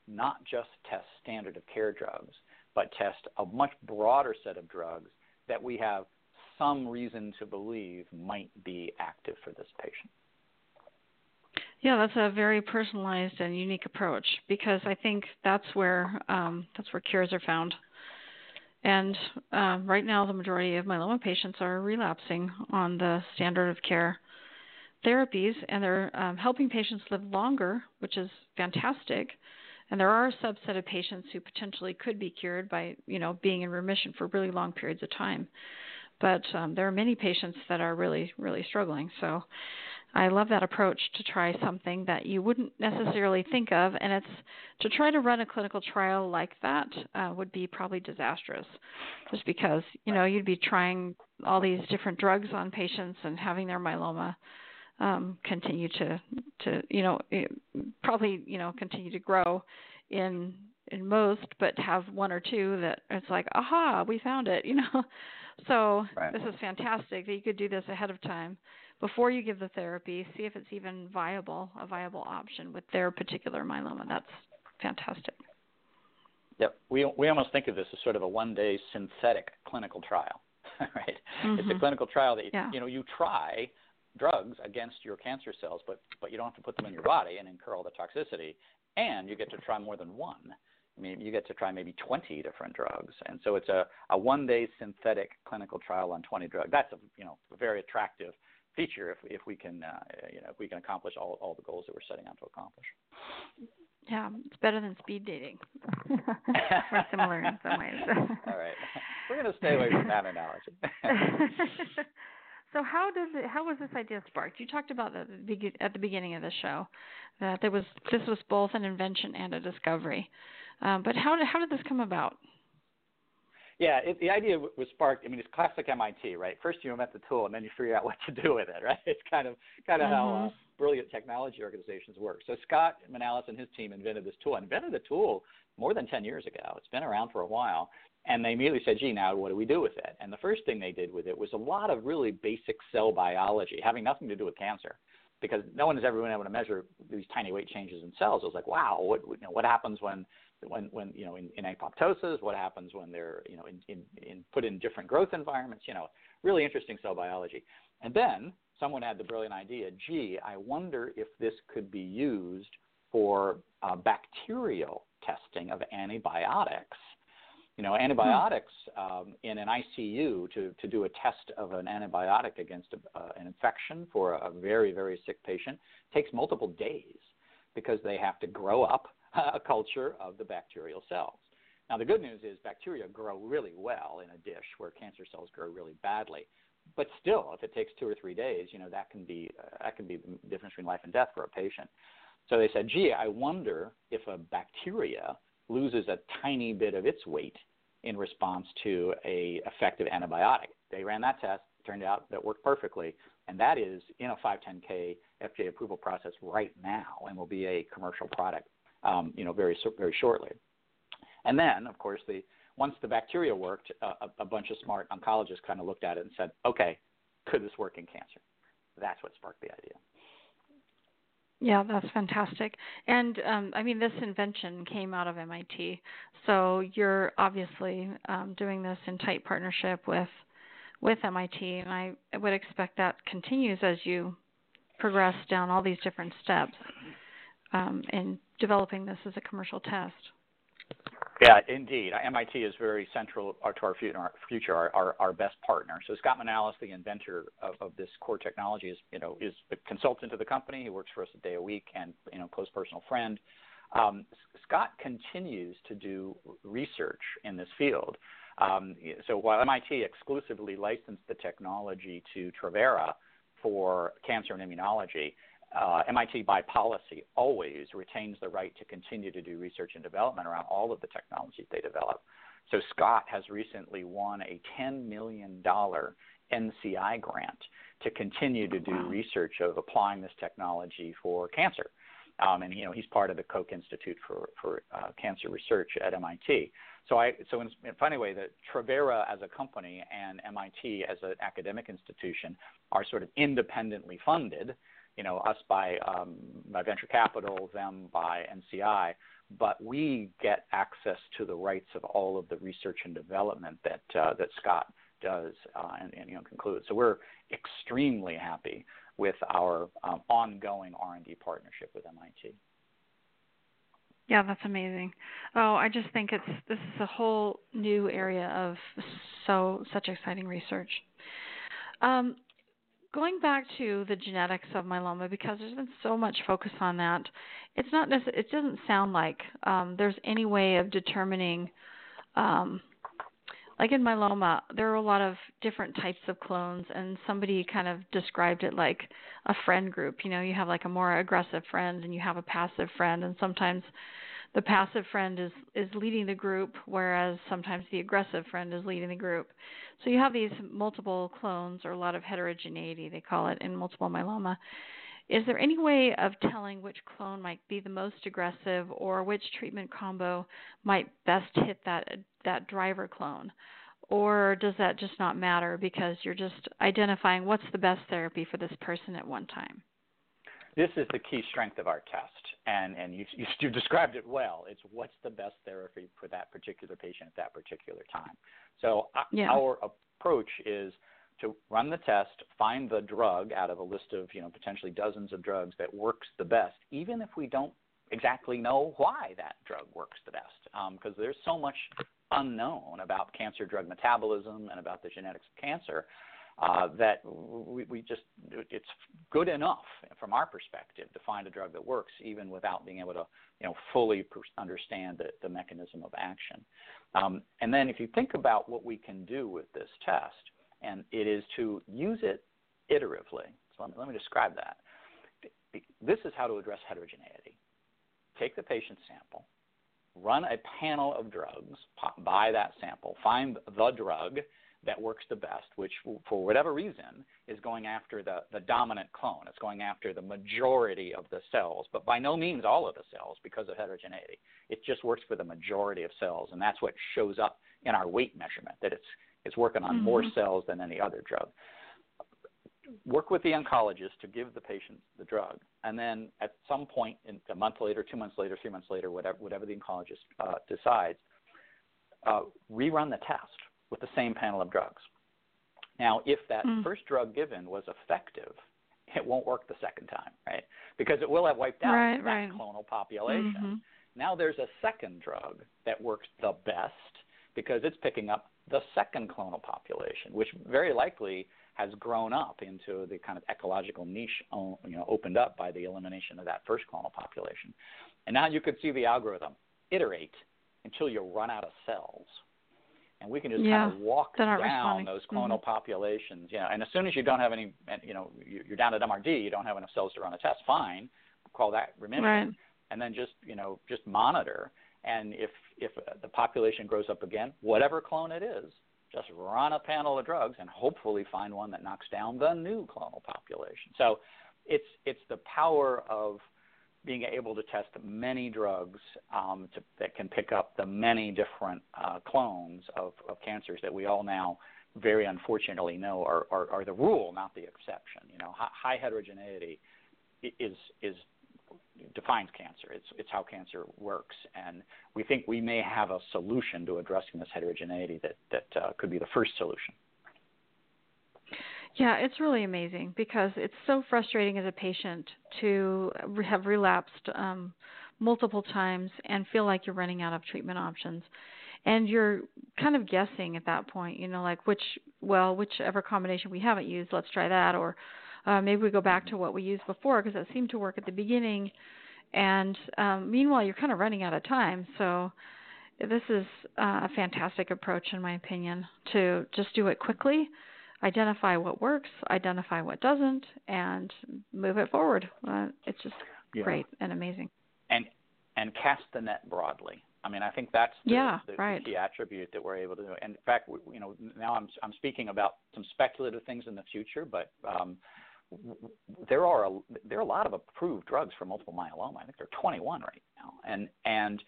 not just test standard of care drugs, but test a much broader set of drugs that we have some reason to believe might be active for this patient. Yeah, that's a very personalized and unique approach, because I think that's where um, that's where cures are found. And uh, right now, the majority of myeloma patients are relapsing on the standard of care therapies, and they're um, helping patients live longer, which is fantastic. And there are a subset of patients who potentially could be cured by, you know, being in remission for really long periods of time. But um, there are many patients that are really, really struggling. So I love that approach to try something that you wouldn't necessarily think of, and it's to try to run a clinical trial like that uh, would be probably disastrous, just because, you know, you'd be trying all these different drugs on patients and having their myeloma um, continue to, to, you know, probably, you know, continue to grow in in most, but have one or two that it's like, aha, we found it, you know. So right. This is fantastic that you could do this ahead of time before you give the therapy, see if it's even viable, a viable option with their particular myeloma. That's fantastic. Yep. We we almost think of this as sort of a one-day synthetic clinical trial, right? Mm-hmm. It's a clinical trial that, yeah. you know, you try drugs against your cancer cells, but, but you don't have to put them in your body and incur all the toxicity, and you get to try more than one. I mean, you get to try maybe twenty different drugs. And so it's a, a one-day synthetic clinical trial on twenty drugs. That's a, you know, a very attractive feature if if we can uh, you know if we can accomplish all, all the goals that we're setting out to accomplish. Yeah, it's better than speed dating. We're similar in some ways. All right, we're going to stay away from that analogy. So how does it, how was this idea sparked? You talked about at the, at the beginning of the show that there was this was both an invention and a discovery, um, but how did, how did this come about? Yeah, it, the idea was sparked. I mean, it's classic M I T, right? First you invent the tool, and then you figure out what to do with it, right? It's kind of kind of mm-hmm. how uh, brilliant technology organizations work. So Scott Manalis and his team invented this tool. Invented the tool more than ten years ago. It's been around for a while, and they immediately said, "Gee, now what do we do with it?" And the first thing they did with it was a lot of really basic cell biology, having nothing to do with cancer, because no one has ever been able to measure these tiny weight changes in cells. It was like, wow, what you know, what happens when When, when you know, in, in apoptosis, what happens when they're, you know, in, in, in put in different growth environments, you know, really interesting cell biology. And then someone had the brilliant idea, gee, I wonder if this could be used for uh, bacterial testing of antibiotics. You know, antibiotics um, in an I C U to, to do a test of an antibiotic against a, uh, an infection for a very, very sick patient takes multiple days because they have to grow up a culture of the bacterial cells. Now, the good news is bacteria grow really well in a dish where cancer cells grow really badly. But still, if it takes two or three days, you know, that can be uh, that can be the difference between life and death for a patient. So they said, gee, I wonder if a bacteria loses a tiny bit of its weight in response to a effective antibiotic. They ran that test. Turned out that worked perfectly, and that is in a five ten K F D A approval process right now and will be a commercial product. Um, you know, very very shortly. And then, of course, the once the bacteria worked, uh, a, a bunch of smart oncologists kind of looked at it and said, okay, could this work in cancer? That's what sparked the idea. Yeah, that's fantastic. And, um, I mean, this invention came out of M I T, so you're obviously um, doing this in tight partnership with, with M I T, and I would expect that continues as you progress down all these different steps. Um, and developing this as a commercial test. Yeah, indeed. M I T is very central to our future, our, our, our best partner. So Scott Manalis, the inventor of, of this core technology, is you know is a consultant to the company. He works for us a day a week and you know close personal friend. Um, Scott continues to do research in this field. Um, so while M I T exclusively licensed the technology to Travera for cancer and immunology, Uh, M I T by policy always retains the right to continue to do research and development around all of the technologies they develop. So Scott has recently won a ten million dollars N C I grant to continue to do wow. research of applying this technology for cancer. Um, and, you know, he's part of the Koch Institute for, for uh, Cancer Research at M I T. So I, so in, in a funny way, that Travera as a company and M I T as an academic institution are sort of independently funded, you know, us by, um, by venture capital, them by N C I, but we get access to the rights of all of the research and development that uh, that Scott does uh, and, and, you know, concludes. So we're extremely happy with our um, ongoing R and D partnership with M I T. Yeah, that's amazing. Oh, I just think it's this is a whole new area of so such exciting research. Um, Going back to the genetics of myeloma, because there's been so much focus on that, it's not. It doesn't sound like um, there's any way of determining, um, like in myeloma, there are a lot of different types of clones, and somebody kind of described it like a friend group. You know, you have like a more aggressive friend, and you have a passive friend, and sometimes the passive friend is, is leading the group, whereas sometimes the aggressive friend is leading the group. So you have these multiple clones or a lot of heterogeneity, they call it, in multiple myeloma. Is there any way of telling which clone might be the most aggressive or which treatment combo might best hit that that driver clone? Or does that just not matter because you're just identifying what's the best therapy for this person at one time? This is the key strength of our test, and, and you, you, you described it well. It's what's the best therapy for that particular patient at that particular time. So yeah. our approach is to run the test, find the drug out of a list of, you know, potentially dozens of drugs that works the best, even if we don't exactly know why that drug works the best, because um, there's so much unknown about cancer drug metabolism and about the genetics of cancer. Uh, that we, we just it's good enough from our perspective to find a drug that works even without being able to you know fully per- understand the, the mechanism of action. Um, and then if you think about what we can do with this test, and it is to use it iteratively. So let me, let me describe that. This is how to address heterogeneity. Take the patient sample, run a panel of drugs, buy that sample, find the drug that works the best, which for whatever reason is going after the, the dominant clone. It's going after the majority of the cells, but by no means all of the cells because of heterogeneity. It just works for the majority of cells, and that's what shows up in our weight measurement, that it's it's working on mm-hmm. more cells than any other drug. Work with the oncologist to give the patient the drug, and then at some point, in, a month later, two months later, three months later, whatever, whatever the oncologist uh, decides, uh, rerun the test with the same panel of drugs. Now, if that mm. first drug given was effective, it won't work the second time, right? Because it will have wiped out right, that right. clonal population. Mm-hmm. Now there's a second drug that works the best because it's picking up the second clonal population, which very likely has grown up into the kind of ecological niche, you know, opened up by the elimination of that first clonal population. And now you could see the algorithm iterate until you run out of cells. And we can just yeah, kind of walk down responding. those clonal mm-hmm. populations. You know, and as soon as you don't have any, you know, you're down at M R D, you don't have enough cells to run a test, fine, call that remission. Right. And then just, you know, just monitor. And if, if the population grows up again, whatever clone it is, just run a panel of drugs and hopefully find one that knocks down the new clonal population. So it's it's the power of being able to test many drugs um, to, that can pick up the many different uh, clones of, of cancers that we all now very unfortunately know are, are, are the rule, not the exception. You know, high heterogeneity is is defines cancer. It's it's how cancer works, and we think we may have a solution to addressing this heterogeneity that that uh, could be the first solution. Yeah, it's really amazing because it's so frustrating as a patient to have relapsed um, multiple times and feel like you're running out of treatment options. And you're kind of guessing at that point, you know, like which, well, whichever combination we haven't used, let's try that. Or uh, maybe we go back to what we used before because that seemed to work at the beginning. And um, meanwhile, you're kind of running out of time. So this is uh, a fantastic approach, in my opinion, to just do it quickly. Identify what works, identify what doesn't, and move it forward. Uh, it's just yeah. great and amazing. And and cast the net broadly. I mean, I think that's the, yeah, the, right. the key attribute that we're able to do. And in fact, you know, now I'm I'm speaking about some speculative things in the future, but um, there are a, there are a lot of approved drugs for multiple myeloma. I think there are twenty-one right now, and and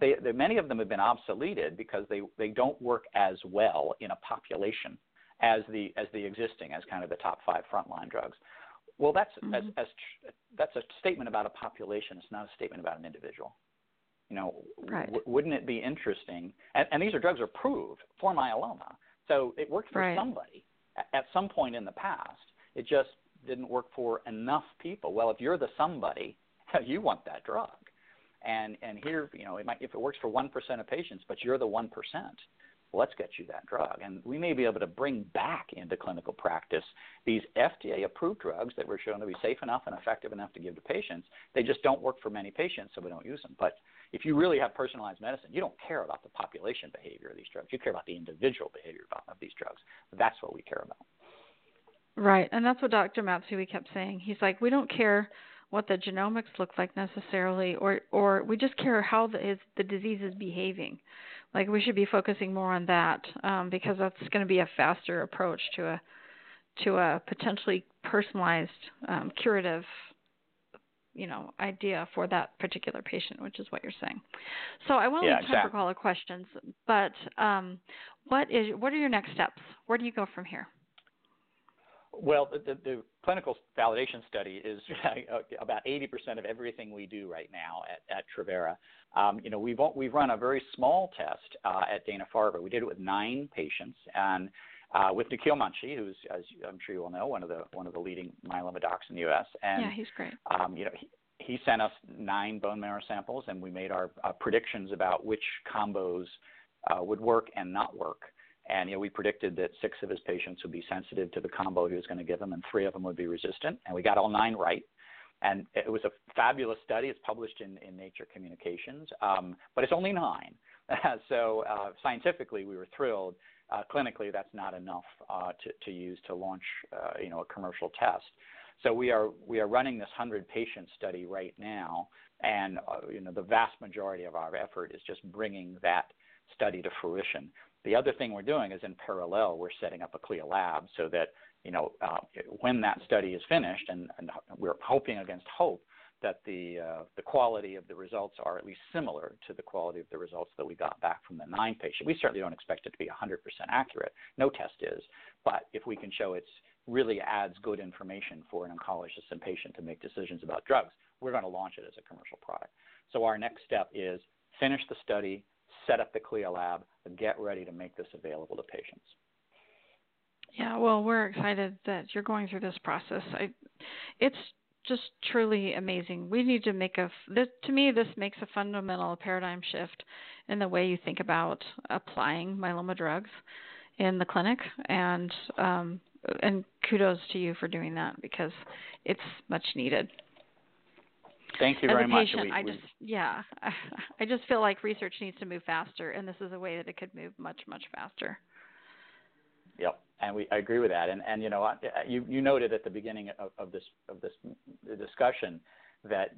they, they many of them have been obsoleted because they, they don't work as well in a population as the as the existing, as kind of the top five frontline drugs. Well, that's mm-hmm. as, as tr- that's a statement about a population. It's not a statement about an individual. You know, right. w- wouldn't it be interesting? And, and these are drugs approved for myeloma, so it worked for right. somebody at, at some point in the past. It just didn't work for enough people. Well, if you're the somebody, you want that drug. And and here, you know, it might if it works for one percent of patients, but you're the one percent. Let's get you that drug. And we may be able to bring back into clinical practice these F D A-approved drugs that were shown to be safe enough and effective enough to give to patients. They just don't work for many patients, so we don't use them. But if you really have personalized medicine, you don't care about the population behavior of these drugs. You care about the individual behavior of these drugs. That's what we care about. Right, and that's what Doctor Matsui kept saying. He's like, we don't care what the genomics look like necessarily, or, or we just care how the, is, the disease is behaving. Like we should be focusing more on that um, because that's going to be a faster approach to a to a potentially personalized um, curative, you know, idea for that particular patient, which is what you're saying. So I want to leave time for caller questions, but um, what is what are your next steps? Where do you go from here? Well, the, the clinical validation study is about eighty percent of everything we do right now at, at Travera. Um, you know, we've, we've run a very small test uh, at Dana-Farber. We did it with nine patients, and uh, with Nikhil Munshi, who's, as I'm sure you all know, one of the one of the leading myeloma docs in the U S And, yeah, he's great. Um, you know, he, he sent us nine bone marrow samples, and we made our uh, predictions about which combos uh, would work and not work. And, you know, we predicted that six of his patients would be sensitive to the combo he was going to give them, and three of them would be resistant. And we got all nine right. And it was a fabulous study. It's published in, in Nature Communications, um, but it's only nine. so uh, scientifically, we were thrilled. Uh, clinically, that's not enough uh, to, to use to launch, uh, you know, a commercial test. So we are we are running this one hundred patient study right now, and uh, you know the vast majority of our effort is just bringing that study to fruition. The other thing we're doing is in parallel we're setting up a CLIA lab so that you know uh, when that study is finished, and, and we're hoping against hope that the uh, the quality of the results are at least similar to the quality of the results that we got back from the nine patient. We certainly don't expect it to be one hundred percent accurate. No test is, but if we can show it's really adds good information for an oncologist and patient to make decisions about drugs, we're going to launch it as a commercial product. So our next step is finish the study, set up the CLIA lab, and get ready to make this available to patients. Yeah, well, we're excited that you're going through this process. I, it's just truly amazing. We need to make a, this, to me, this makes a fundamental paradigm shift in the way you think about applying myeloma drugs in the clinic, and um, and kudos to you for doing that because it's much needed. Thank you As very a patient, much. We, I we... just yeah, I just feel like research needs to move faster, and this is a way that it could move much much faster. Yep, and we I agree with that. And and you know you you noted at the beginning of, of this of this discussion that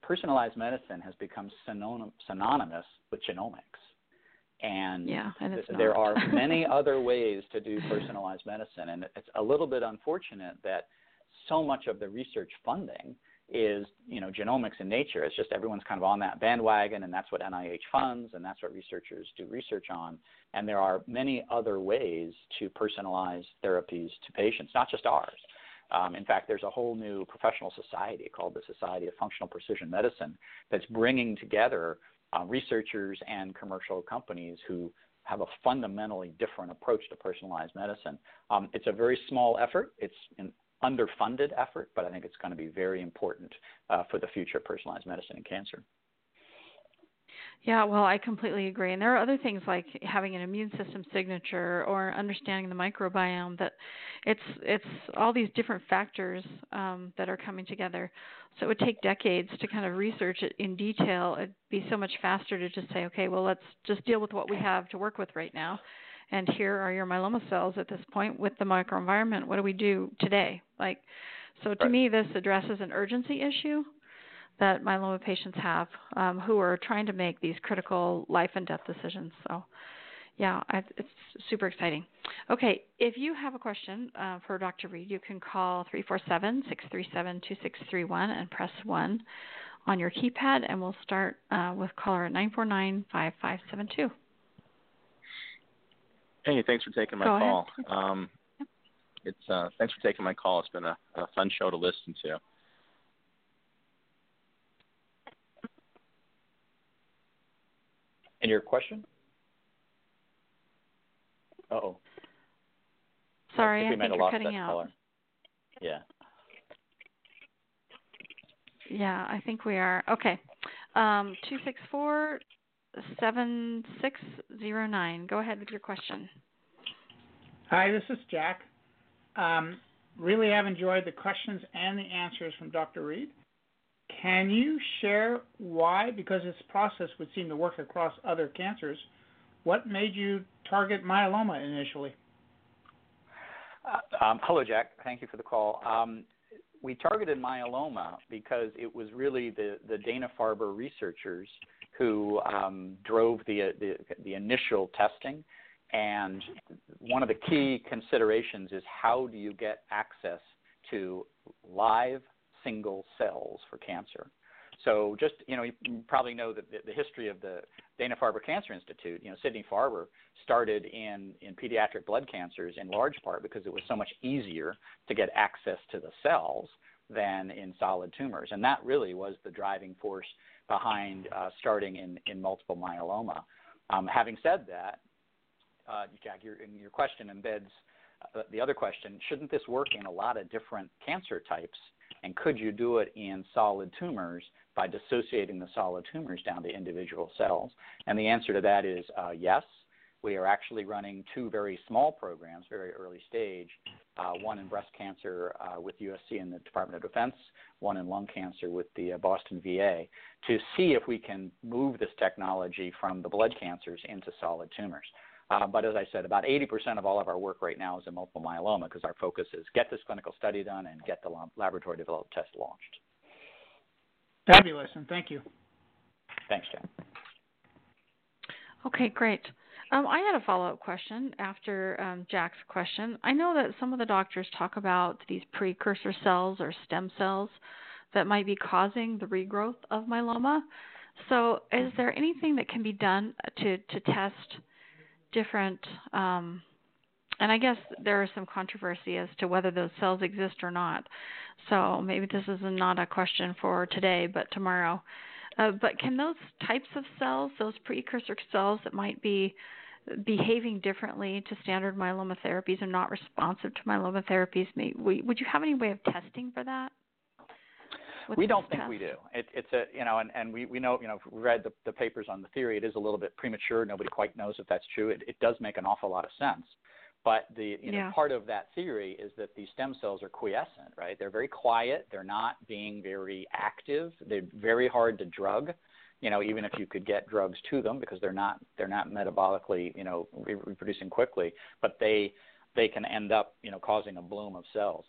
personalized medicine has become synony- synonymous with genomics. And, yeah, and th- there are many other ways to do personalized medicine. And it's a little bit unfortunate that so much of the research funding is, you know, genomics in nature. It's just everyone's kind of on that bandwagon, and that's what N I H funds, and that's what researchers do research on. And there are many other ways to personalize therapies to patients, not just ours. Um, in fact, there's a whole new professional society called the Society of Functional Precision Medicine that's bringing together Uh, researchers and commercial companies who have a fundamentally different approach to personalized medicine. Um, it's a very small effort. It's an underfunded effort, but I think it's going to be very important uh, for the future of personalized medicine in cancer. Yeah, well, I completely agree. And there are other things like having an immune system signature or understanding the microbiome. That it's it's all these different factors um, that are coming together. So it would take decades to kind of research it in detail. It'd be so much faster to just say, okay, well, let's just deal with what we have to work with right now. And here are your myeloma cells at this point with the microenvironment. What do we do today? Like, so to me, this addresses an urgency issue that myeloma patients have um, who are trying to make these critical life and death decisions. So, yeah, I, it's super exciting. Okay, if you have a question uh, for Doctor Reid, you can call three four seven, six three seven, two six three one and press one on your keypad, and we'll start uh, with caller at nine four nine, five five seven two. Hey, thanks for taking my Go call. Um, yep. It's uh, thanks for taking my call. It's been a, a fun show to listen to. And your question? Uh-oh. Sorry, I think, I think you're cutting out. Color. Yeah. Yeah, I think we are. Okay. Um, two six four, seven six zero nine. Go ahead with your question. Hi, this is Jack. Um, really have enjoyed the questions and the answers from Doctor Reid. Can you share why, because this process would seem to work across other cancers, what made you target myeloma initially? Uh, um, hello, Jack. Thank you for the call. Um, we targeted myeloma because it was really the, the Dana-Farber researchers who um, drove the, the the initial testing. And one of the key considerations is how do you get access to live single cells for cancer. So just, you know, you probably know that the, the history of the Dana-Farber Cancer Institute, you know, Sidney Farber started in, in pediatric blood cancers in large part because it was so much easier to get access to the cells than in solid tumors. And that really was the driving force behind uh, starting in, in multiple myeloma. Um, having said that, uh, Jack, your, your question embeds uh, the other question, shouldn't this work in a lot of different cancer types? And could you do it in solid tumors by dissociating the solid tumors down to individual cells? And the answer to that is uh, yes. We are actually running two very small programs, very early stage, uh, one in breast cancer uh, with U S C and the Department of Defense, one in lung cancer with the uh, Boston V A, to see if we can move this technology from the blood cancers into solid tumors. Uh, but as I said, about eighty percent of all of our work right now is in multiple myeloma because our focus is get this clinical study done and get the laboratory-developed test launched. Fabulous, and thank you. Thanks, Jen. Okay, great. Um, I had a follow-up question after um, Jack's question. I know that some of the doctors talk about these precursor cells or stem cells that might be causing the regrowth of myeloma. So is there anything that can be done to, to test different um, – and I guess there is some controversy as to whether those cells exist or not. So maybe this is not a question for today but tomorrow. Uh, but can those types of cells, those precursor cells that might be behaving differently to standard myeloma therapies and not responsive to myeloma therapies, may, we, would you have any way of testing for that? We don't think we do. It, it's a, you know, and, and we, we know, you know, if we read the, the papers on the theory, it is a little bit premature. Nobody quite knows if that's true. It, it does make an awful lot of sense. But the you yeah. know, part of that theory is that these stem cells are quiescent, right? They're very quiet. They're not being very active. They're very hard to drug, you know, even if you could get drugs to them because they're not they're not metabolically, you know, re- reproducing quickly. But they they can end up, you know, causing a bloom of cells.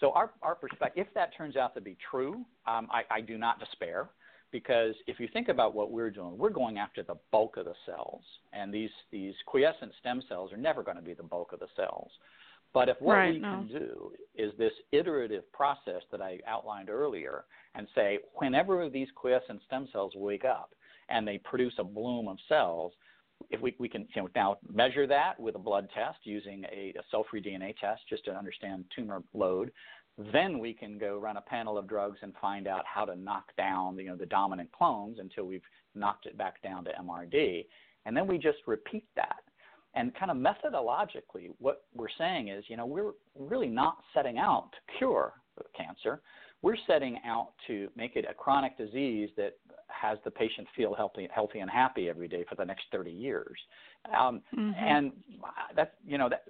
So our, our perspective, if that turns out to be true, um, I, I do not despair, because if you think about what we're doing, we're going after the bulk of the cells, and these, these quiescent stem cells are never going to be the bulk of the cells. But if what right, we no. can do is this iterative process that I outlined earlier and say whenever these quiescent stem cells wake up and they produce a bloom of cells, if we, we can you know, now measure that with a blood test using a, a cell-free D N A test just to understand tumor load, then we can go run a panel of drugs and find out how to knock down you know, the dominant clones until we've knocked it back down to M R D. And then we just repeat that. And kind of methodologically, what we're saying is, you know, we're really not setting out to cure cancer. We're setting out to make it a chronic disease that has the patient feel healthy, healthy and happy every day for the next thirty years. Um, mm-hmm. And that's, you know, that,